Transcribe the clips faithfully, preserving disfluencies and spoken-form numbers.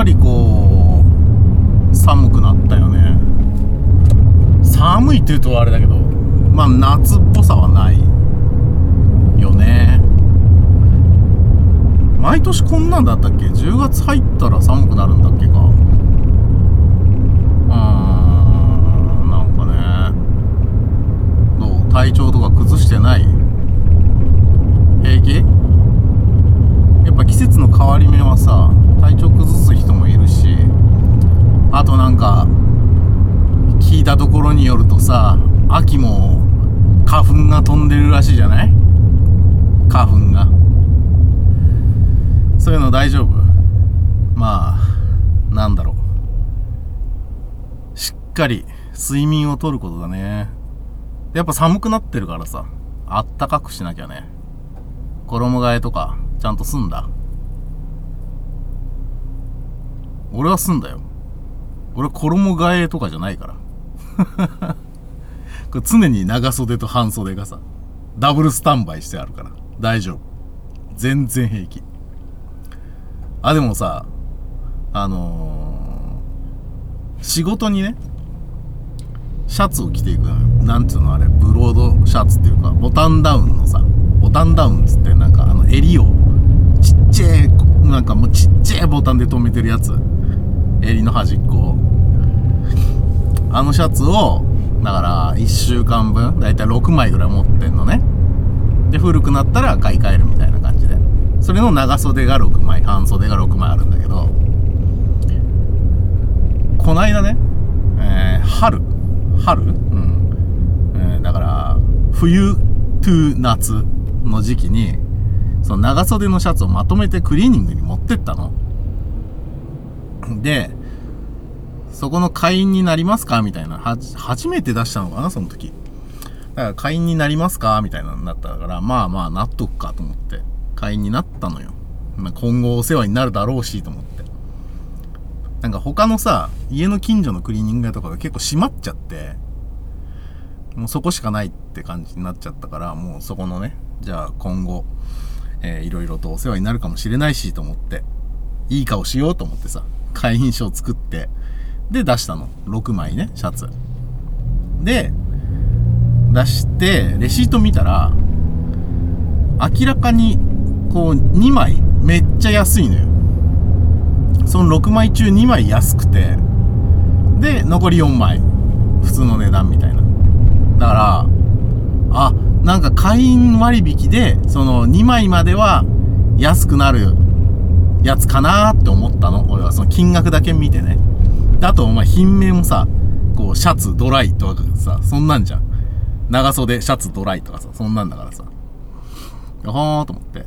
かりこう寒くなったよね。寒いって言うとあれだけど、まあ夏っぽさはないよね。毎年こんなんだったっけ？じゅうがつ入ったら寒くなるんだっけか。うーん、なんかね、どう？体調とか崩してない？平気？やっぱ季節の変わり目はさ、体調崩す人もいるし、あとなんか聞いたところによるとさ、秋も花粉が飛んでるらしいじゃない？花粉が。そういうの大丈夫？まあなんだろう、しっかり睡眠をとることだね。やっぱ寒くなってるからさ、あったかくしなきゃね。衣替えとかちゃんと済んだ？俺は済んだよ。俺衣替えとかじゃないからこれ常に長袖と半袖がさダブルスタンバイしてあるから大丈夫、全然平気。あ、でもさ、あのー、仕事にね、シャツを着ていくのよ。なんていうのあれ、ブロードシャツっていうか、ボタンダウンのさ、ボタンダウンっつってなんかあの襟をちっちゃい、なんかもうちっちゃいボタンで留めてるやつ、襟の端っこをあのシャツをだからいっしゅうかんぶんだいたいろくまいぐらい持ってんのね。で古くなったら買い替えるみたいな感じで、それの長袖がろくまい、半袖がろくまいあるんだけど、こないだね、えー、春春、うん、えー、だから冬 to 夏の時期にその長袖のシャツをまとめてクリーニングに持ってったので、そこの会員になりますかみたいな、は初めて出したのかなその時だから、会員になりますかみたいなのになったから、まあまあ納得かと思って会員になったのよ。今後お世話になるだろうしと思って、なんか他のさ、家の近所のクリーニング屋とかが結構閉まっちゃって、もうそこしかないって感じになっちゃったから、もうそこのね、じゃあ今後、えー、いろいろとお世話になるかもしれないしと思って、いい顔しようと思ってさ、会員証作ってで出したの、ろくまいね、シャツで出して、レシート見たら明らかにこうにまいめっちゃ安いのよ。そのろくまい中にまい安くて、で残りよんまい普通の値段みたいな。だからあ、なんか会員割引でそのにまいまでは安くなるやつかなーって思ったの、俺は。その金額だけ見てね。あとお前品名もさ、こうシャツドライとかさ、そんなんじゃん。長袖シャツドライとかさ、そんなんだからさ、はーと思って、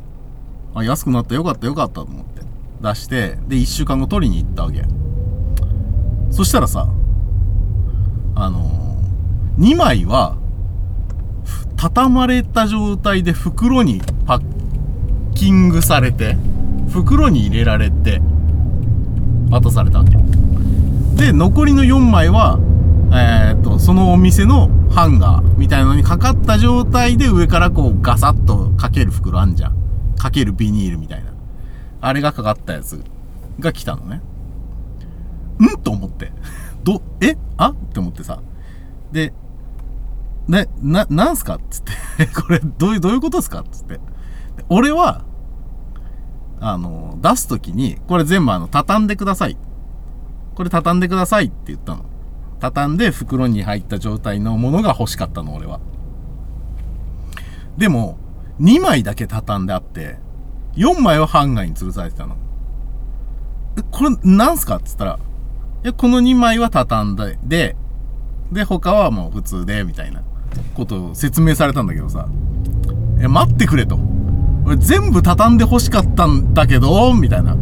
あ、安くなった、よかったよかったと思って出して、でいっしゅうかんご取りに行ったわけ。そしたらさ、あのー、にまいは畳まれた状態で袋にパッキングされて、袋に入れられて渡されたわけで、残りのよんまいは、えー、っとそのお店のハンガーみたいなのにかかった状態で、上からこうガサッとかける袋あんじゃん、かけるビニールみたいな、あれがかかったやつが来たのね。んと思って、どえあって思ってさ、でね、ななんすかっつってこれどういうどういうことですかっつって、俺はあの出すときに、これ全部あの畳んでください、これ畳んでくださいって言ったの。畳んで袋に入った状態のものが欲しかったの俺は。でもにまいだけ畳んであって、よんまいはハンガーに吊るされてたの。これなんすかって言ったら、いやこのにまいは畳んででで他はもう普通でみたいなことを説明されたんだけどさ、いや待ってくれと、俺全部畳んで欲しかったんだけどみたいな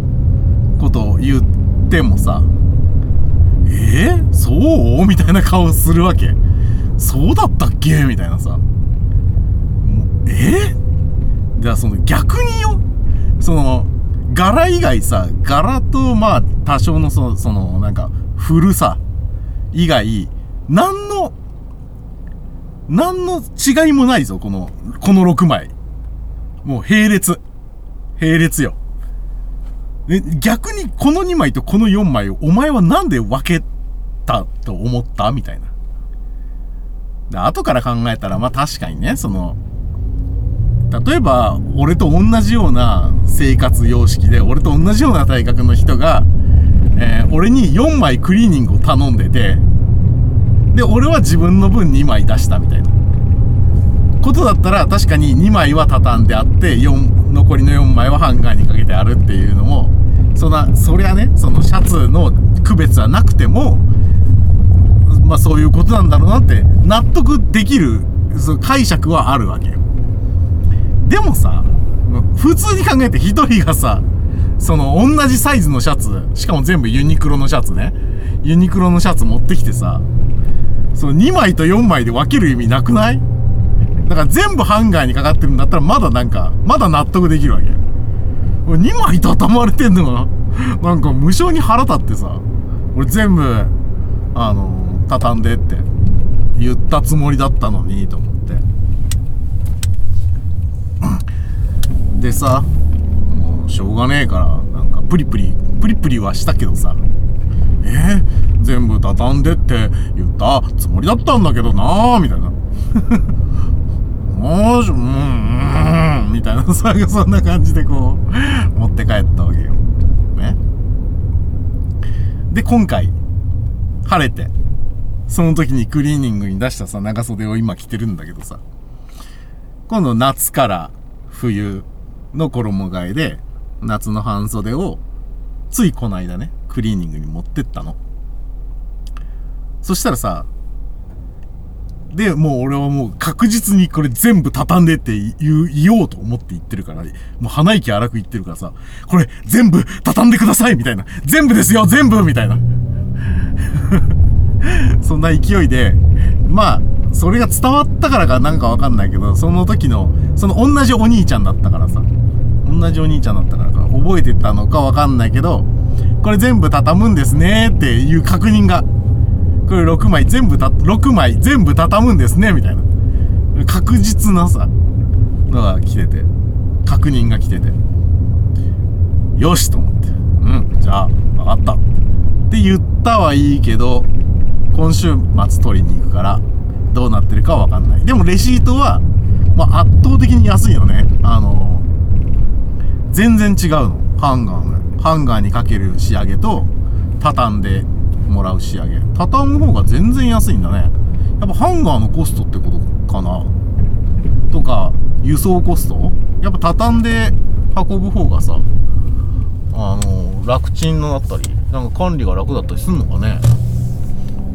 ことを言ってもさ、えー、そうみたいな顔するわけ。そうだったっけみたいなさ、えー、じゃあその逆によ、その柄以外さ、柄とまあ多少のその、そのなんか古さ以外何の何の違いもないぞ、このこのろくまい。もう並列並列よ。逆にこのにまいとこのよんまいをお前はなんで分けたと思ったみたいな。で後から考えたら、まあ確かにね、その例えば俺と同じような生活様式で俺と同じような体格の人が、えー、俺によんまいクリーニングを頼んでて、で俺は自分の分にまい出したみたいなことだったら、確かににまいは畳んであってよん残りのよんまいはハンガーにかけてあるっていうのも、そんなそりゃね、そのシャツの区別はなくても、まあそういうことなんだろうなって納得できる解釈はあるわけよ。でもさ、普通に考えて一人がさ、その同じサイズのシャツ、しかも全部ユニクロのシャツね、ユニクロのシャツ持ってきてさ、そのにまいとよんまいで分ける意味なくない？だから全部ハンガーにかかってるんだったらまだなんか、まだ納得できるわけよ。にまい畳まれてんのがなんか無性に腹立ってさ、俺全部あの畳んでって言ったつもりだったのにと思って。でさ、もうしょうがねえからなんかプリプリプリプリはしたけどさ、えー、全部畳んでって言ったつもりだったんだけどなーみたいな。もうし、うーん、うーんみたいな、そんな感じでこう持って帰ったわけよ。ね。で今回晴れて、その時にクリーニングに出したさ長袖を今着てるんだけどさ、今度夏から冬の衣替えで夏の半袖をついこの間ねクリーニングに持ってったの。そしたらさ、でもう俺はもう確実にこれ全部畳んでって言う言おうと思って言ってるから、もう鼻息荒く言ってるからさ、これ全部畳んでくださいみたいな、全部ですよ全部みたいなそんな勢いで、まあそれが伝わったからかなんかわかんないけど、その時のその同じお兄ちゃんだったからさ、同じお兄ちゃんだったからか覚えてたのかわかんないけど、これ全部畳むんですねっていう確認が、これろくまい全部たろくまい全部畳むんですねみたいな確実なさのが来てて、確認が来てて、よしと思って、うんじゃあ分かったって言ったはいいけど、今週末取りに行くからどうなってるかは分かんない。でもレシートは、まあ、圧倒的に安いよね。あのー、全然違うの。ハンガーのハンガーにかける仕上げと畳んでもらう仕上げ、畳む方が全然安いんだね。やっぱハンガーのコストってことかなとか、輸送コスト、やっぱ畳んで運ぶ方がさ、あのー、楽ちんのだったり、なんか管理が楽だったりすんのかね、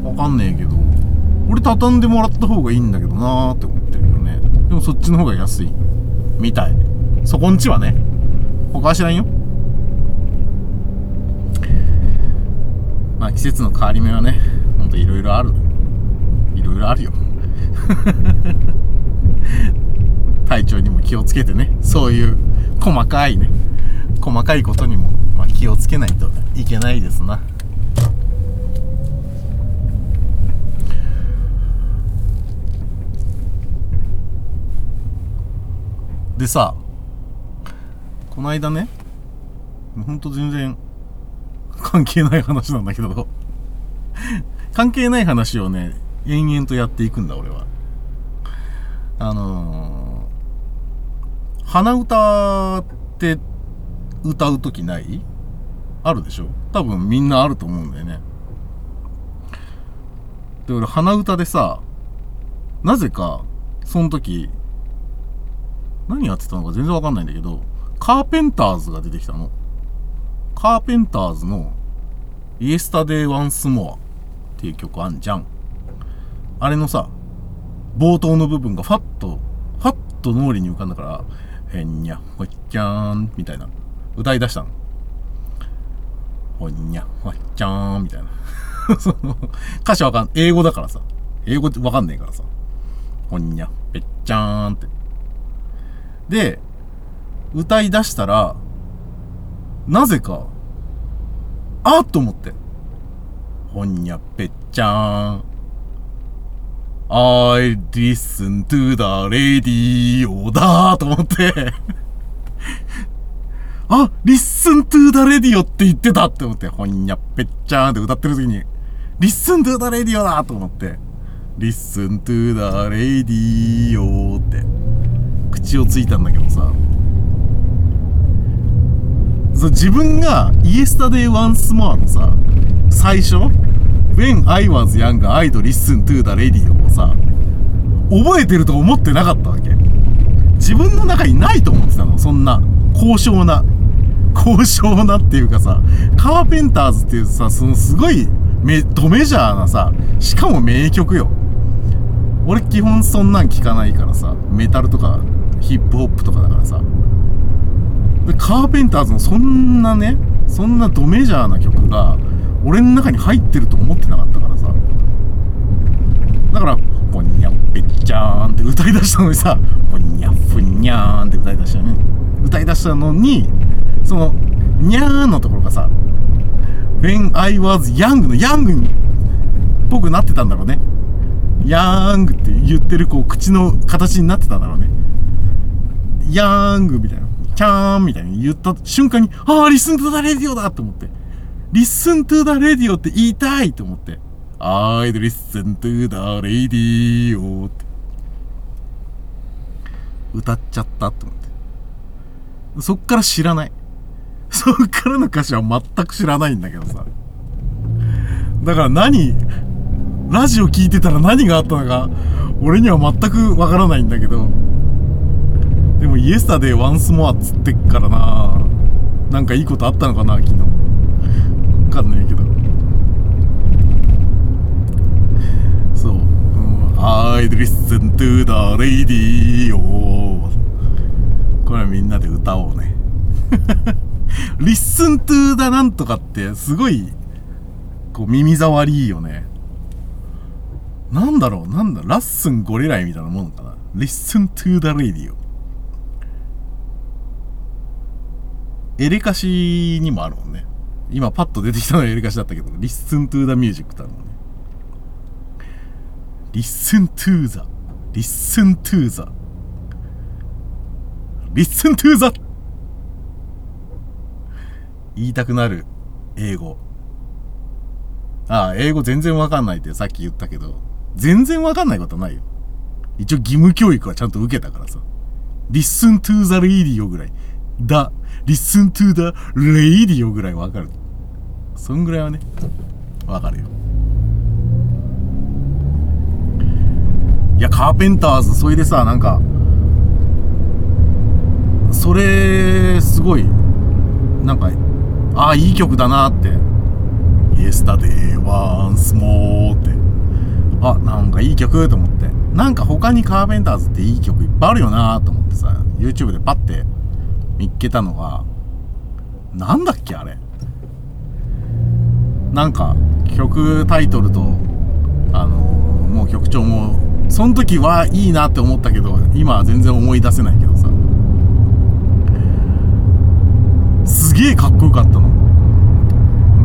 分かんねえけど、俺畳んでもらった方がいいんだけどなーって思ってるよね。でもそっちの方が安いみたい、そこんちはね。他は知らんよ。まあ季節の変わり目はね、ほんといろいろある、いろいろあるよ体調にも気をつけてね、そういう細かいね、細かいことにも、まあ、気をつけないといけないですな。でさ、この間ね、ほんと全然関係ない話なんだけど関係ない話をね延々とやっていくんだ俺は。あのー、鼻歌って歌うときない？あるでしょ、多分みんなあると思うんだよね。で俺鼻歌でさ、なぜかその時何やってたのか全然わかんないんだけど、カーペンターズが出てきたの。カーペンターズのイエスタデイワンスモアっていう曲あんじゃん。あれのさ、冒頭の部分がファッとファッと脳裏に浮かんだから、へんにゃほっちゃーんみたいな歌い出したの。ほんにゃほっちゃーんみたいなその歌詞わかん、英語だからさ、英語ってわかんねえからさ、ほんにゃぺっちゃーんってで、歌い出したら、なぜか、あーっと思って。ほんにゃぺっちゃーん。I listen to the radio だーと思って。あ、Listen to the radio って言ってたって思って、ほんやっぺっちゃーんって歌ってる時に、Listen to the radio だと思って、Listen to the radio って、口をついたんだけどさ、そう自分がイエスタデイワンスモアのさ、最初、When I was young, I'd listen to the radio をさ、覚えてると思ってなかったわけ。自分の中にないと思ってたの、そんな高尚な高尚なっていうかさ、カーペンターズっていうさ、そのすごいめドメジャーなさ、しかも名曲よ。俺基本そんなん聞かないからさ、メタルとかヒップホップとかだからさ、でカーペンターズのそんなね、そんなドメジャーな曲が俺の中に入ってると思ってなかったからさ、だからポニャッペッチャーンって歌い出したのにさ、ポニャッフニャーンって歌い出したよね。歌い出したのに、そのニャーのところがさ、When I was young のヤングっぽくなってたんだろうね。ヤングって言ってるこう口の形になってたんだろうね。ヤングみたいな、キャーンみたいに言った瞬間に、あーリスントゥーダレディオだと思って、リスントゥーダレディオって言いたいと思って。I'd listen to the radio って歌っちゃったと思って、そっから知らない、そっからの歌詞は全く知らないんだけどさ、だから何ラジオ聞いてたら何があったのか俺には全くわからないんだけど、でもイエスタデイワンスモアっつってっからな、なんかいいことあったのかな昨日、わかんないけど、I'd listen to the radio これはみんなで歌おうねListen to the なんとかってすごいこう耳障りいいよね。なんだろう、なんだラッスンゴレライみたいなものかな。 Listen to the radio エレカシにもあるもんね。今パッと出てきたのはエレカシだったけど Listen to the music だもんね。Listen to the Listen to the Listen to the 言いたくなる英語。ああ、英語全然わかんないってさっき言ったけど、全然わかんないことはないよ。一応義務教育はちゃんと受けたからさ。Listen to the radio ぐらいだ、Listen to the radio ぐらいわかる。そんぐらいはね、わかるよ。いや、カーペンターズ、それでさ、なんかそれすごいなんか、ああいい曲だなって、イエスタデーワンスモーって、あ、なんかいい曲と思って、なんか他にカーペンターズっていい曲いっぱいあるよなと思ってさ、 YouTube でパッて見っけたのが、なんだっけあれ、なんか曲タイトルとあのもう曲調もその時はいいなって思ったけど、今は全然思い出せないけどさ、すげえかっこよかったの。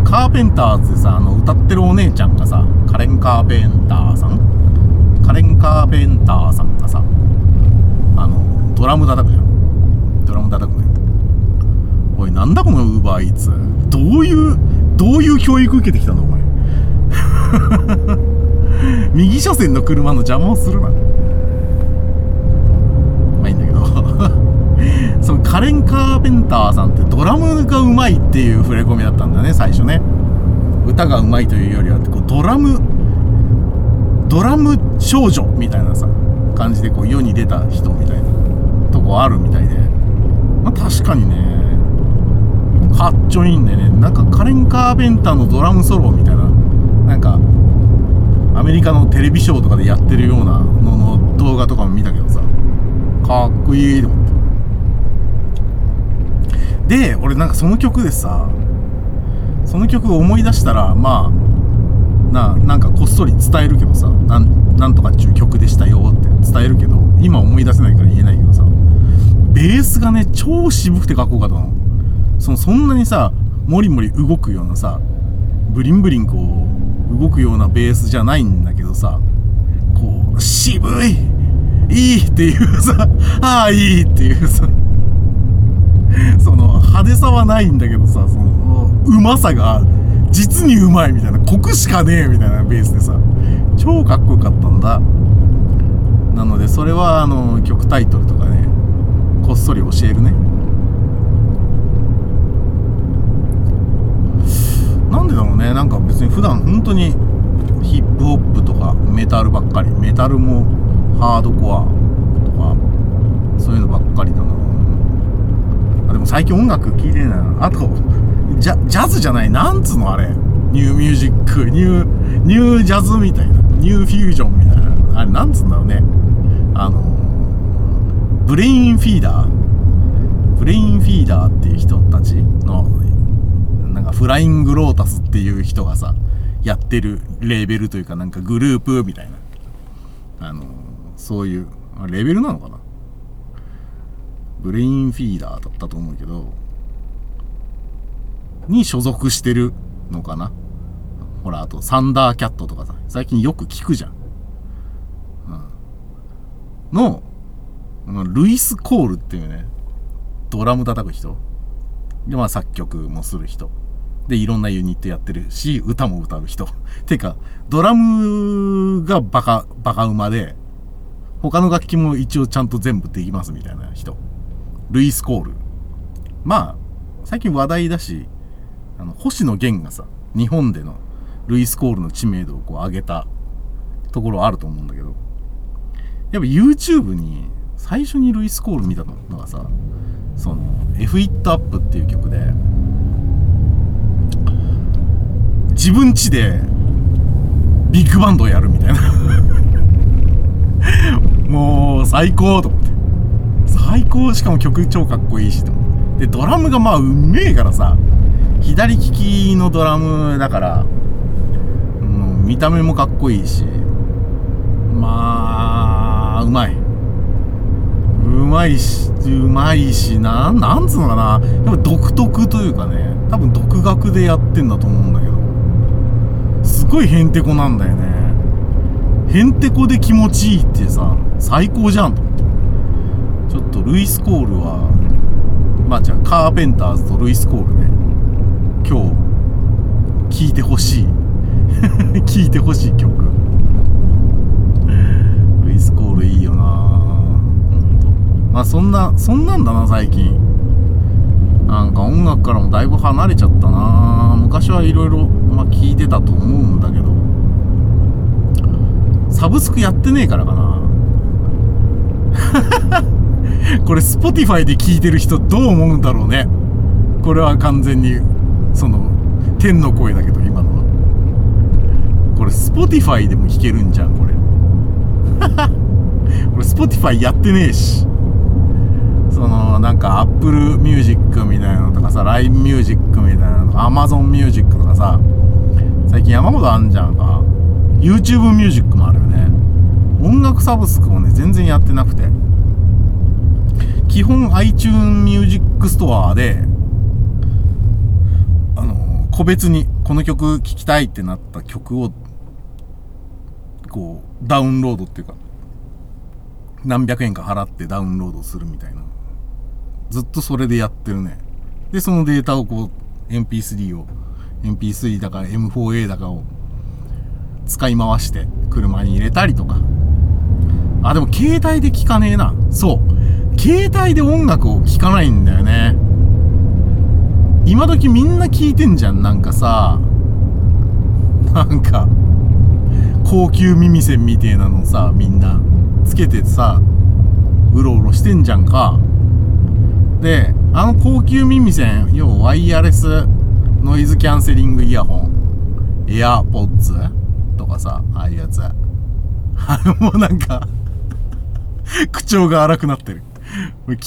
カーペンターズでさ、あの歌ってるお姉ちゃんがさ、カレン・カーペンターさんカレン・カーペンターさんがさ、あのドラム叩くじゃん、ドラム叩くね。おい、なんだこのウーバーイーツ、どういうどういう教育受けてきたんだお前右車線の車の邪魔をするな。まあいいんだけどそのカレン・カーペンターさんってドラムがうまいっていう触れ込みだったんだね、最初ね。歌がうまいというよりはこうドラムドラム少女みたいなさ感じでこう世に出た人みたいなとこあるみたいで、まあ確かにねかっちょいいんだよね。なんかカレン・カーペンターのドラムソロみたいな、なんかアメリカのテレビショーとかでやってるようなのの動画とかも見たけどさ、かっこいいと思って。で俺なんかその曲でさ、その曲を思い出したら、まあ な, なんかこっそり伝えるけどさ、な ん, なんとかっちゅう曲でしたよって伝えるけど、今思い出せないから言えないけどさ、ベースがね超渋くてかっこよかったの。そのそんなにさモリモリ動くようなさ、ブリンブリンこう動くようなベースじゃないんだけどさ、こう渋いいいっていうさ、ああいいっていうさ、その派手さはないんだけどさ、そのうまさが実にうまいみたいな、コクしかねえみたいなベースでさ、超かっこよかったんだ。なのでそれはあの曲タイトルとかね、こっそり教えるね。なんでだろうね、なんか別に普段本当にヒップホップとかメタルばっかり、メタルもハードコアとかそういうのばっかりだな。あ、でも最近音楽聴いてないな。あとジャ、ジャズじゃない、なんつうのあれ、ニューミュージック、ニュー、ニュージャズみたいな、ニューフュージョンみたいな、あれなんつうんだろうね、あのブレインフィーダー、ブレインフィーダーっていう人たちのなんかフライングロータスっていう人がさやってるレーベルというか、なんかグループみたいな、あのそういうレベルなのかな、ブレインフィーダーだったと思うけどに所属してるのかな。ほらあとサンダーキャットとかさ最近よく聞くじゃん、うん、のルイス・コールっていうね、ドラム叩く人で、まあ作曲もする人で、いろんなユニットやってるし歌も歌う人てかドラムがバカバカ馬で他の楽器も一応ちゃんと全部できますみたいな人、ルイス・コール。まあ最近話題だし、あの星野源がさ日本でのルイス・コールの知名度をこう上げたところあると思うんだけど、やっぱ YouTube に最初にルイス・コール見たのがさ、その F It Up っていう曲で、自分家でビッグバンドをやるみたいなもう最高と思って、最高、しかも曲超かっこいいしと思って、でドラムがまあうめえからさ、左利きのドラムだから、うん、見た目もかっこいいし、まあうまい、うまいし、うまいしな、なんつうのかな、やっぱ独特というかね、多分独学でやってんだと思うんだけど、すごいへんてこなんだよね。へんてこで気持ちいいってさ最高じゃんと思って、ちょっとルイス・コールはまあじゃあカーペンターズとルイス・コールね、今日聴いてほしい聴いてほしい曲、ルイス・コールいいよな。まあそんなそんなんだな。最近なんか音楽からもだいぶ離れちゃったな。昔はいろいろまあ聴いてたと思うんだけど、サブスクやってねえからかなこれ Spotify で聴いてる人どう思うんだろうね。これは完全にその天の声だけど、今のはこれ Spotify でも弾けるんじゃんこれこれ Spotify やってねえし、そのなんか Apple Music みたいなのとかさ、 ライン Music みたいなのとか Amazon Music とかさ、最近山ほどあんじゃんか。 YouTube Music もあるよね。音楽サブスクもね全然やってなくて、基本 iTunes Music Store で個別にこの曲聴きたいってなった曲をこうダウンロードっていうか何百円か払ってダウンロードするみたいな、ずっとそれでやってるね。でそのデータをこう エムピースリー を エムピースリー だから エムフォーエー だかを使い回して車に入れたりとか。あ、でも携帯で聴かねえな。そう携帯で音楽を聴かないんだよね。今時みんな聞いてんじゃん、なんかさ、なんか高級耳栓みてえなのさみんなつけてさうろうろしてんじゃんか。であの高級耳栓、要はワイヤレスノイズキャンセリングイヤホン、エアポッツとかさ、ああいうやつもうなんか口調が荒くなってる、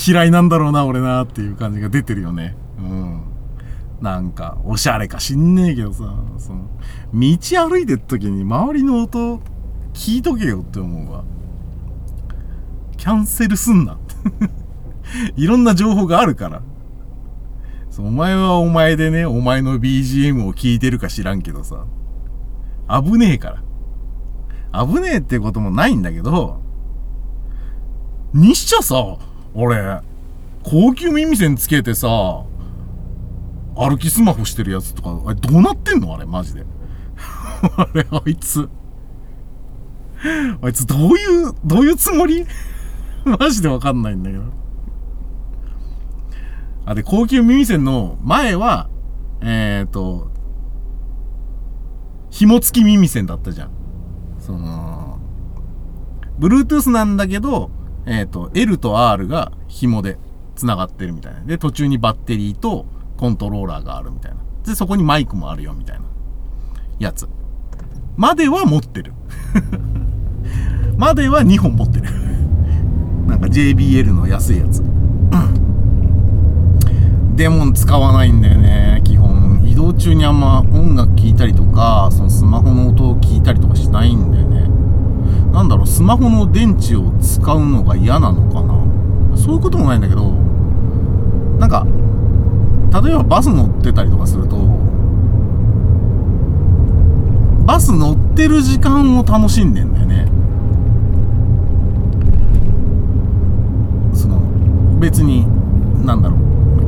嫌いなんだろうな俺なっていう感じが出てるよね。うんなんかおしゃれか知んねえけどさ、その道歩いてる時に周りの音聞いとけよって思うわ。キャンセルすんないろんな情報があるから、そお前はお前でね、お前の ビージーエム を聞いてるか知らんけどさ、危ねえから。危ねえってこともないんだけどにしちゃさ、俺高級耳栓つけてさ歩きスマホしてるやつとか、あれどうなってんのあれマジで。あれあいつ、あいつどういう、どういうつもりマジでわかんないんだけど。あ、で、高級耳栓の前は、えっと、紐付き耳栓だったじゃん。その、Bluetooth なんだけど、えっと、L と R が紐で繋がってるみたいな。で、途中にバッテリーとコントローラーがあるみたいな。で、そこにマイクもあるよみたいなやつ。までは持ってる。まではにほん持ってる。なんか ジェイビーエル の安いやつ。うん。でも使わないんだよね、基本。移動中にあんま音楽聴いたりとか、そのスマホの音を聞いたりとかしないんだよね。なんだろう、スマホの電池を使うのが嫌なのかな。そういうこともないんだけど、なんか、例えばバス乗ってたりとかすると、バス乗ってる時間を楽しんでんだよね。その別になんだろう、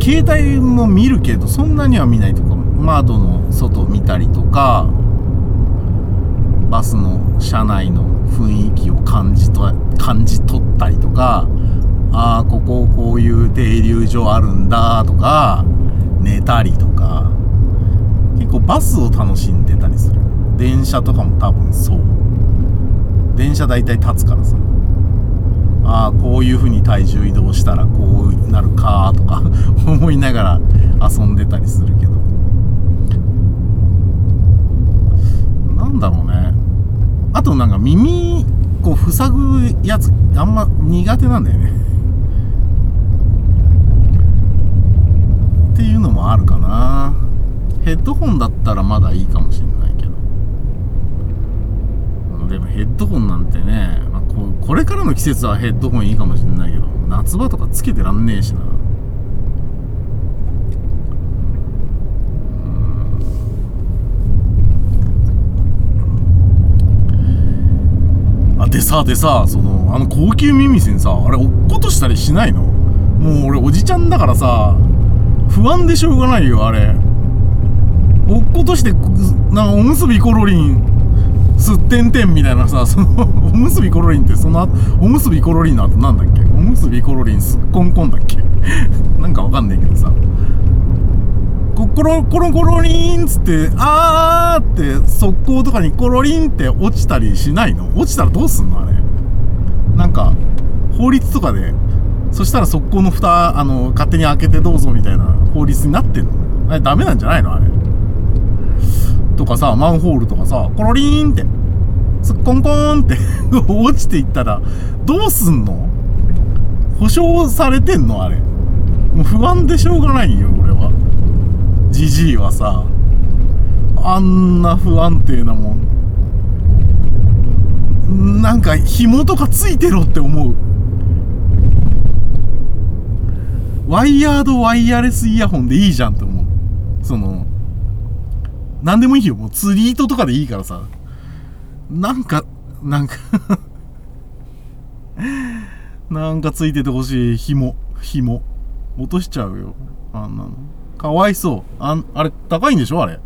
携帯も見るけどそんなには見ないとか、窓の外見たりとか、バスの車内の雰囲気を感じと感じ取ったりとか、ああこここういう停留所あるんだとか、寝たりとか、結構バスを楽しんでたりする。電車とかも多分そう。電車大体立つからさ、ああこういう風に体重移動したらこうなるかとか思いながら遊んでたりするけど、なんだろうね。あとなんか耳こう塞ぐやつあんま苦手なんだよね。っていうのもあるかな。ヘッドホンだったらまだいいかもしれないけど、でもヘッドホンなんてね、まあ、こ, これからの季節はヘッドホンいいかもしれないけど、夏場とかつけてらんねえしな。うん。あ、でさでさ、そのあの高級耳栓さ、あれ落っことしたりしないの？もう俺おじちゃんだからさ、不安でしょうがないよ。あれ落っことして、なんかおむすびコロリンすってんてんみたいなさ、そのおむすびコロリンって、その後おむすびコロリンの後なんだっけ、おむすびコロリンすっこんこんだっけなんかわかんないけどさ、コロコロコロリンっつって、あーって速攻とかにコロリンって落ちたりしないの？落ちたらどうすんのあれ。なんか法律とかで、そしたら速攻の蓋、あの勝手に開けてどうぞみたいな法律になってんの？あれダメなんじゃないのあれ。とかさ、マンホールとかさ、コロリンってすっこんこんって落ちていったらどうすんの？保証されてんのあれ。もう不安でしょうがないよ俺は。ジジイはさ、あんな不安定なもん、なんか紐とかついてろって思う。ワイヤードワイヤレスイヤホンでいいじゃんって思う。そのなんでもいいよ、もう釣り糸とかでいいからさ、なんかなんかなんかついててほしい。紐紐落としちゃうよあんなの。かわいそう。 あ, あれ高いんでしょあれ。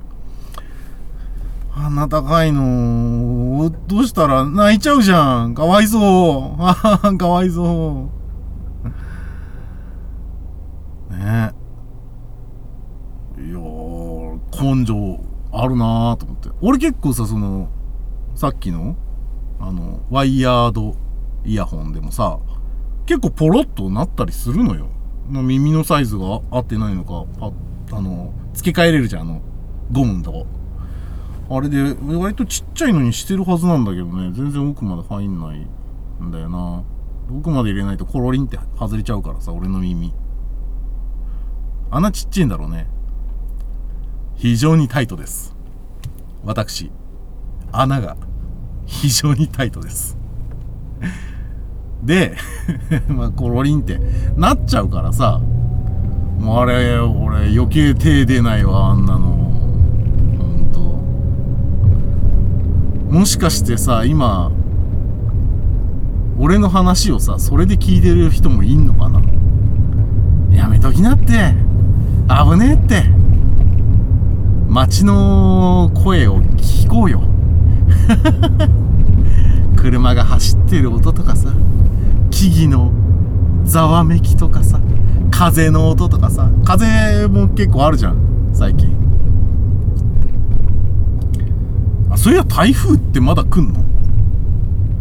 あんな高いの落としたら泣いちゃうじゃん。かわいそう。あかわいそうねえ。いやー根性あるなーと思って。俺結構さ、そのさっきのあのワイヤードイヤホンでもさ、結構ポロッとなったりするのよ。耳のサイズが合ってないのか、あ, あの付け替えれるじゃん、あのゴムのとこ。あれで割とちっちゃいのにしてるはずなんだけどね、全然奥まで入んないんだよな。奥まで入れないとコロリンって外れちゃうからさ、俺の耳穴ちっちゃいんだろうね。非常にタイトです。私、穴が非常にタイトですでまあコロリンってなっちゃうからさ、もうあれ俺余計手出ないわあんなの。ほんともしかしてさ、今俺の話をさそれで聞いてる人もいんのかな。やめときなって、危ねえって、街の声を聞こうよ車が走ってる音とかさ、木々のざわめきとかさ、風の音とかさ、風も結構あるじゃん最近。あ、そういや台風ってまだ来んの？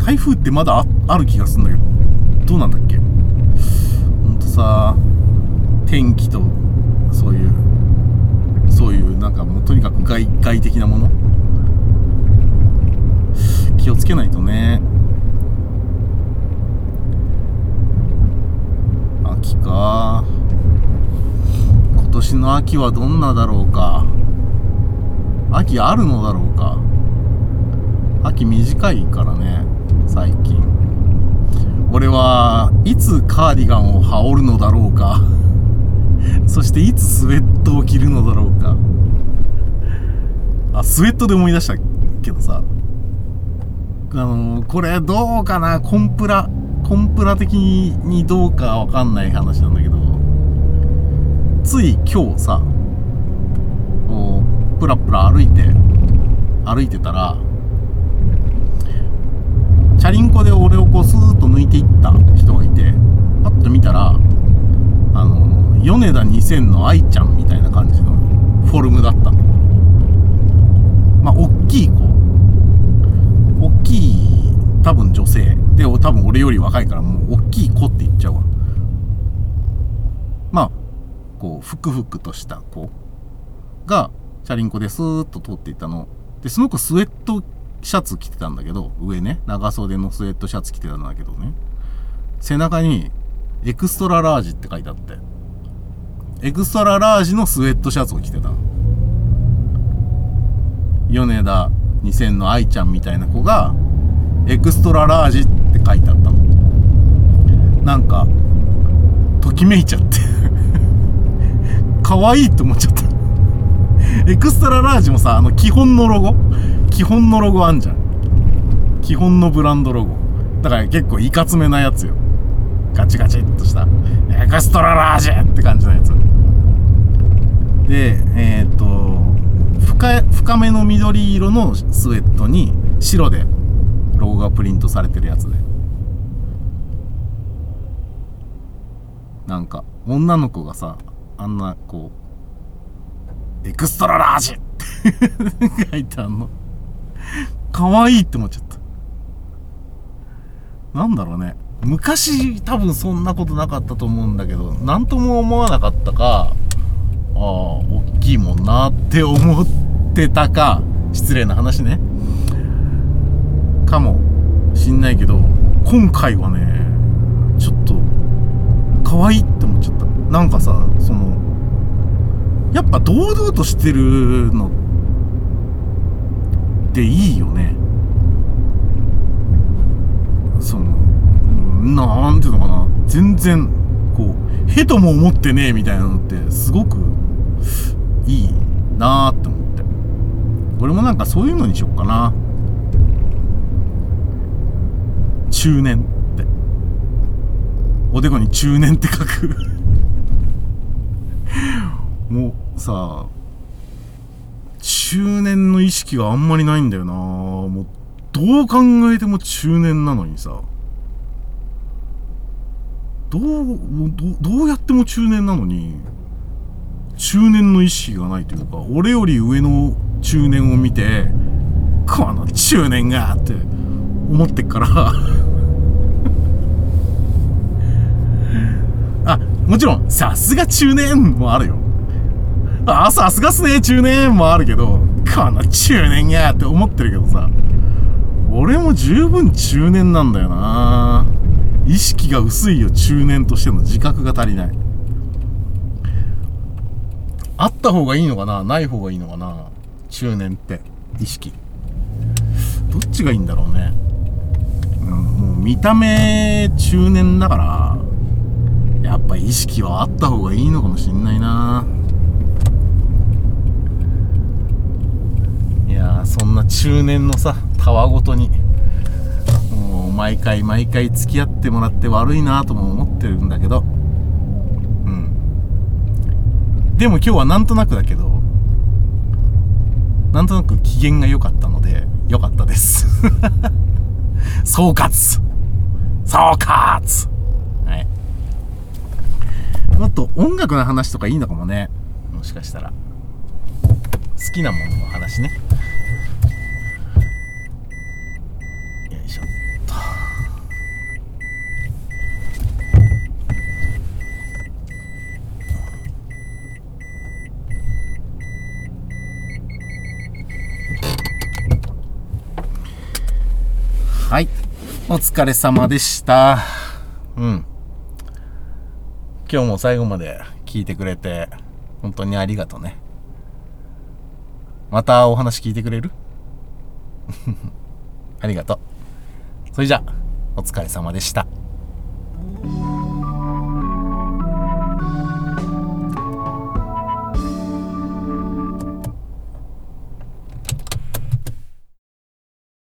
台風ってまだ あ, ある気がするんだけど、どうなんだっけ。ほんとさ、天気とそういうそういうなんかもうとにかく 外, 外的なもの気をつけないとね。秋か、今年の秋はどんなだろうか。秋あるのだろうか。秋短いからね最近。俺はいつカーディガンを羽織るのだろうかそしていつスウェットを着るのだろうか。あ、スウェットで思い出したけどさ、あのー、これどうかな、コンプラコンプラ的にどうかわかんない話なんだけど、つい今日さ、こうプラプラ歩いて歩いてたら、チャリンコで俺をこうスーッと抜いていった人がいて、パッと見たら、あのー、米田にせんの愛ちゃんみたいな感じのフォルムだったの。まあおっきい子、大きい、多分女性で、多分俺より若いからもう大きい子って言っちゃうわ。まあこうふくふくとした子がチャリンコでスーッと通っていったので、その子スウェットシャツ着てたんだけど、上ね、長袖のスウェットシャツ着てたんだけどね、背中にエクストララージって書いてあって、エクストララージのスウェットシャツを着てたの。米田にせんの愛ちゃんみたいな子がエクストララージって書いてあったの。なんかときめいちゃって可愛いと思っちゃったエクストララージもさ、あの基本のロゴ基本のロゴあんじゃん、基本のブランドロゴだから、結構いかつめなやつよ、ガチガチっとしたエクストララージって感じのやつで、えー、っと深, 深めの緑色のスウェットに白でロゴがプリントされてるやつで、なんか女の子がさ、あんなこうエクストララージって書いてあんのかわいいって思っちゃった。なんだろうね、昔多分そんなことなかったと思うんだけど、なんとも思わなかったか、ああ大きいもんなって思ってたか、失礼な話ね、かもしんないけど、今回はねちょっと可愛いって思っちゃった。なんかさ、そのやっぱ堂々としてるのっていいよね。そのなんていうのかな、全然こうへとも思ってねえみたいなのってすごくいいなーって思って、俺もなんかそういうのにしよっかな。中年っておでこに中年って書くもうさ、中年の意識があんまりないんだよな。もうどう考えても中年なのにさ、どう、ど、どうやっても中年なのに中年の意識がないというか、俺より上の中年を見てこの中年がって思ってっからあ、もちろんさすが中年もあるよ、あ、さすがっすね中年もあるけど、この中年がって思ってるけどさ、俺も十分中年なんだよな。意識が薄いよ、中年としての自覚が足りない。あった方がいいのかな、ない方がいいのかな、中年って意識。どっちがいいんだろうね、うん、もう見た目中年だからやっぱ意識はあった方がいいのかもしんないな。いやー、そんな中年のさたわごとにもう毎回毎回付き合ってもらって悪いなとも思ってるんだけど、でも今日はなんとなくだけど、なんとなく機嫌が良かったので良かったです総括総括、はい、もっと音楽の話とかいいのかもね、もしかしたら好きなものの話ね。よいしょっと。はい、お疲れ様でした。うん。今日も最後まで聞いてくれて本当にありがとうね。またお話聞いてくれる？ありがとう。それじゃあ、お疲れ様でした。